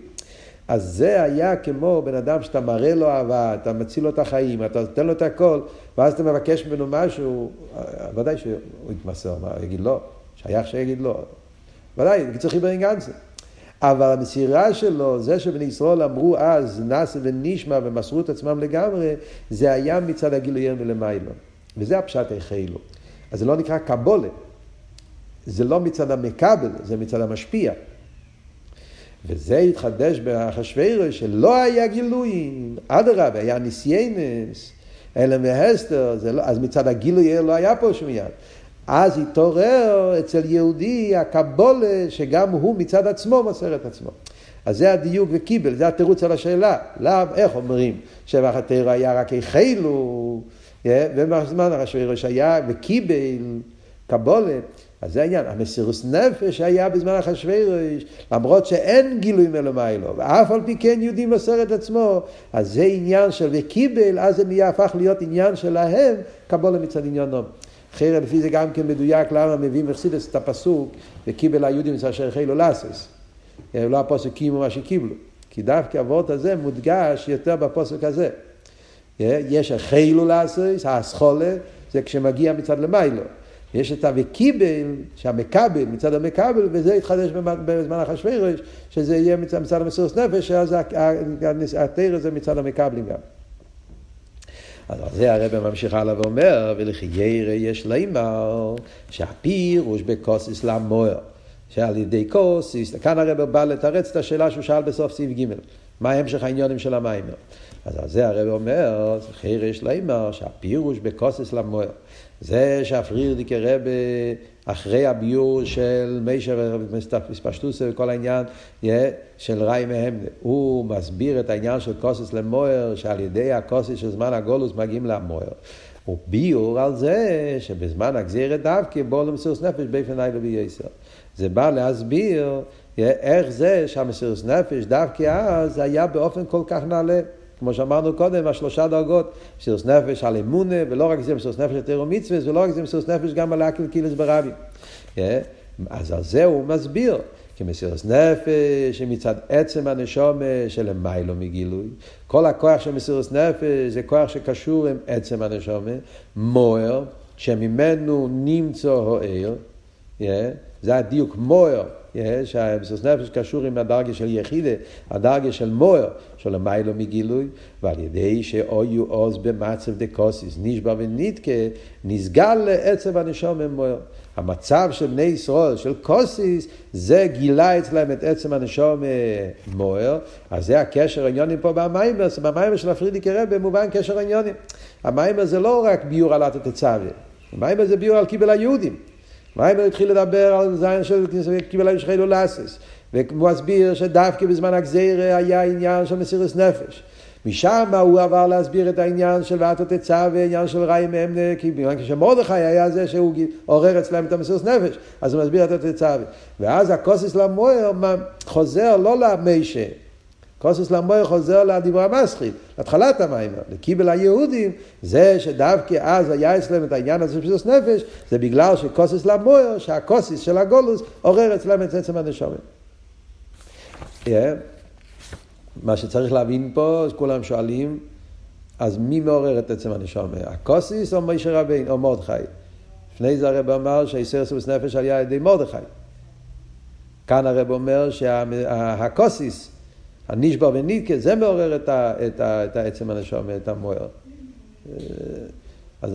אז זה היה כמו בן אדם שאתה מראה לו אהבה, אתה מציל לו את החיים, אתה נותן לו את הכל, ואז אתה מבקש ממנו משהו, ודאי שהוא יתמסר, הוא יגיד לא, שייך שיגיד לא. ודאי, צריך חיבר אינגנציה. אבל המסירה שלו, זה שבני ישראל אמרו אז, נעשה ונשמע ומסרו את עצמם לגמרי, זה היה מצד הגילויים ולמעלה. וזה הפשט החילו. אז זה לא נקרא קבולה. זה לא מצד המקבל, זה מצד המשפיע. וזה התחדש באחשוורוש שלא היה גילויים, אדרבה, היה ניסיינס, אלא מהסתר, לא, אז מצד הגילויים לא היה פה שום יד. אז התעורר אצל יהודי הקבולה שגם הוא מצד עצמו מסר את עצמו. אז זה הדיוק וקיבל, זה התירוץ על השאלה. למה, איך אומרים שבאחתר היה רק החילו, ובזמן אחשוורוש היה וקיבל קבולה. אז זה העניין, המסירות נפש היה בזמן אחשוורוש, למרות שאין גילוי מלמיילו, ואף על פי כן יהודי מסר את עצמו, אז זה עניין של וקיבל, אז זה נהיה הפך להיות עניין שלהם, קבולה מצד עניינו. אחרי לפי זה גם כן מדויק למה מביאים מחסידס את הפסוק וקיבל היהודים את אשר החלו לעשות. לא הפסוק קימו מה שקיבלו. כי דווקא הוות הזה מודגש יותר בפסוק הזה. יש החלו לעשות, הסחולה, זה כשמגיע מצד למעלה. יש את הוקיבל, שהמקבל, מצד המקבל, וזה התחדש בזמן אחשוורוש, שזה יהיה מצד המסירות נפש, אז התורה זה מצד המקבלים גם. אז זה הרב ממשיך הלאה ואומר, ולחיירה יש לימר, שהפירוש בקוסיס למוער, שעל ידי קוסיס, כאן הרב בא לתרץ את השאלה שהוא שאל בסוף סעיף ג' מה המשך העניונים של המיימר. אז זה הרב אומר, חיירה יש לימר, שהפירוש בקוסיס למוער, זה שהפריר דיקרב אחרי הביור של מישר מספשטוסה וכל העניין של רעיא מהימנא. הוא מסביר את העניין של קוסיס למוער, שעל ידי הקוסיס של זמן הגולוס מגיעים למוער. הוא ביור על זה שבזמן הגזירת דווקא בוא למסירות נפש בפני ובייסר. זה בא להסביר איך זה שהמסירות נפש דווקא אז היה באופן כל כך נעלה. כמו שאמרנו קודם, השלושה דרגות, מסירות נפש על אמונה, ולא רק זה מסירות נפש על תורה ומצוות, ולא רק זה מסירות נפש גם על אכילס קילס ברבים. אז על זה הוא מסביר. כי מסירות נפש שמצד עצם הנשמה שלמיילו מגילוי. כל הכוח של מסירות נפש זה כוח שקשור עם עצם הנשמה, מואר, שממנו נמצא האור. זה הדיוק מואר, שהמסירות נפש קשור עם הדרגה של יחידה, הדרגה של מואר, שלמיילו מגילוי, ועל ידי שאויו עוז במצב דקוסיס, נשבר ונתקה, נסגל לעצם הנשמה מואר. המצב של בני ישראל, של קוסיס, זה גילה אצלהם את עצם הנשום מוער, אז זה הקשר העניונים פה במיימר, במיימר של הפרידיק הרב במובן קשר העניונים. המיימר זה לא רק ביור על ד"ה ותצוה, המיימר זה ביור על קיבל היהודים. המיימר התחיל לדבר על זין של קיבל היהודים שחילו לאסס, ומסביר שדווקא בזמן הגזירה היה עניין של מסירות נפש. משם הוא עבר להסביר את העניין של ד"ה ואתה תצוה ועניין של רעיא מהימנא, כי כשמרדכי היה זה שהוא עורר אצלם את המסירות נפש, אז הוא מסביר את ד"ה ואתה תצוה. ואז הכוסס למוער חוזר לא למשה, כוסס למוער חוזר לדיבור המסחית, להתחלת המאמר, לקיבל היהודים, זה שדווקא אז היה אצלם את העניין הזה של מסירות נפש, זה בגלל שכוסס למוער, שהכוסס של הגולוס, עורר אצלם את עצם הנשמה. כן? מה שצריך להבין פה, כולם שואלים, אז מי מעורר את עצם הנשמה? הקוסיס או משה רבינו או מרדכי? לפני זה הרב אמר שהמסירות נפש היה על ידי מרדכי. כאן הרב אומר שהקוסיס, הנשבר ונדקה, זה מעורר את, את, את עצם הנשמה, את המוער. אז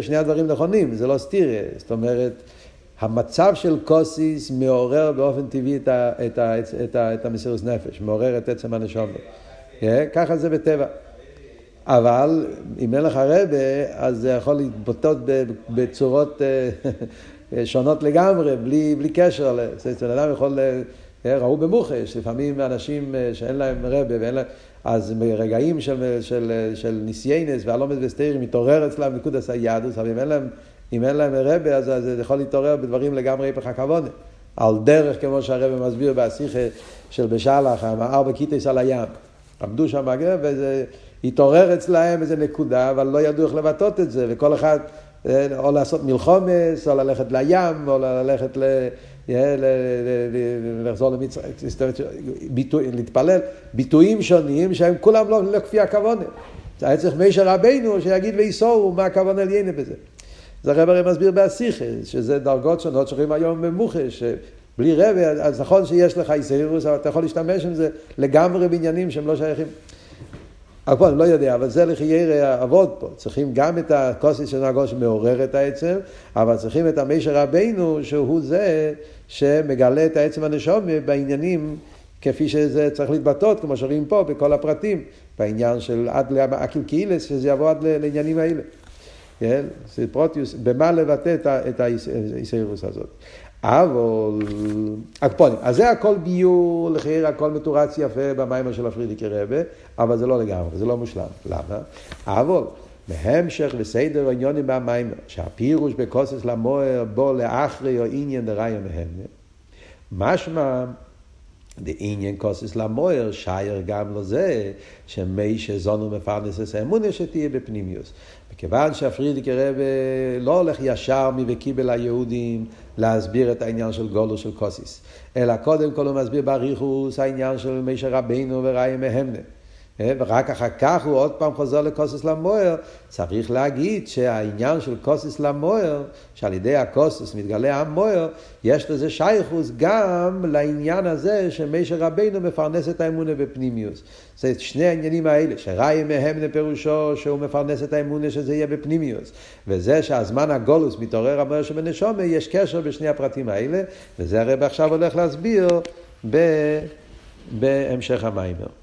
שני הדברים נכונים, זה לא סתירה. זאת אומרת, המצב של קוסיס מעורר באופן טבעי את ה, את ה, את ה, את המסירות נפש, מעורר את עצם הנשמה. ככה זה בטבע. אבל אם אין לך רבא, אז זה יכול להתבוטות בצורות שונות לגמרי, בלי, בלי קשר. אדם יכול, ראו במוחש, לפעמים אנשים שאין להם רבא ואין להם, אז מרגעים של, של, של ניסיינס והלומד וסתיר, מתעורר אצלם נקודת היהדות, אבל אם אין להם, אם אין להם רבי, אז זה יכול להתעורר בדברים לגמרי פחק הכוונה. על דרך, כמו שהרבי מסביר בהשיחה של בשלח, ארבע כיתס על הים. עמדו שם הגב, וזה התעורר אצלהם איזו נקודה, אבל לא ידעו איך לבטות את זה, וכל אחד, או לעשות מלחומס, או ללכת לים, או ללכת ל... לחזור למצרים, להתפלל, ביטויים שונים שהם כולם לא כפי הכוונה. היה צריך משה רבינו שיגיד ויסורו מה הכוונה עלינו בזה. אז הרב הרי מסביר בהשיחה, שזה דרגות שונות שרואים היום במוחש, שבלי רב, אז נכון שיש לך איסהירוס, אבל אתה יכול להשתמש עם זה לגמרי בעניינים שהם לא שייכים. אבל אני לא יודע, אבל זה לחיי העבוד פה. צריכים גם את הקוסיס של נגוש שמעורר את העצם, אבל צריכים את המשה רבינו, שהוא זה שמגלה את העצם הנשמה בעניינים, כפי שזה צריך להתבטאות, כמו שרואים פה, בכל הפרטים, בעניין של עד לאכילס קילס, שזה יבוא עד לעניינים האלה. כן? זה פרוטיוס, במה לבטא את האיסאירוס הזאת. אבל, אקפונים, אז זה הכל ביור, לחייר, הכל מטורץ יפה במיימר של הפרידיק רבי, אבל זה לא לגמרי, זה לא מושלם. למה? אבל, מהמשך וסדר עניונים במיימר, שהפירוש בקוסס למוער בו לאחרי או עניין דרעיא מהימנא, משמע, דעניין קוסס למוער שייר גם לו זה, שמי שזונו מפרנס את האמונה שתהיה בפנימיוס. כיוון שהפרידיק רבי לא הולך ישר מבקיבל היהודים להסביר את העניין של גולוס של קוסיס, אלא קודם כל הוא מסביר בריחוס העניין של משה רבינו ורעיא מהימנא. ורק אחר כך הוא עוד פעם חוזר לקוסיס למוער. צריך להגיד שהעניין של קוסיס למוער, שעל ידי הקוסיס מתגלה המוער, יש לזה שייכוס גם לעניין הזה שמשה רבינו מפרנס את האמונה בפנימיוס. זה שני העניינים האלה, שרעיא מהימנא פירושו שהוא מפרנס את האמונה שזה יהיה בפנימיוס, וזה שהזמן הגולוס מתעורר המוער שבנשמה, יש קשר בשני הפרטים האלה, וזה הרב עכשיו הולך להסביר בהמשך המיימר.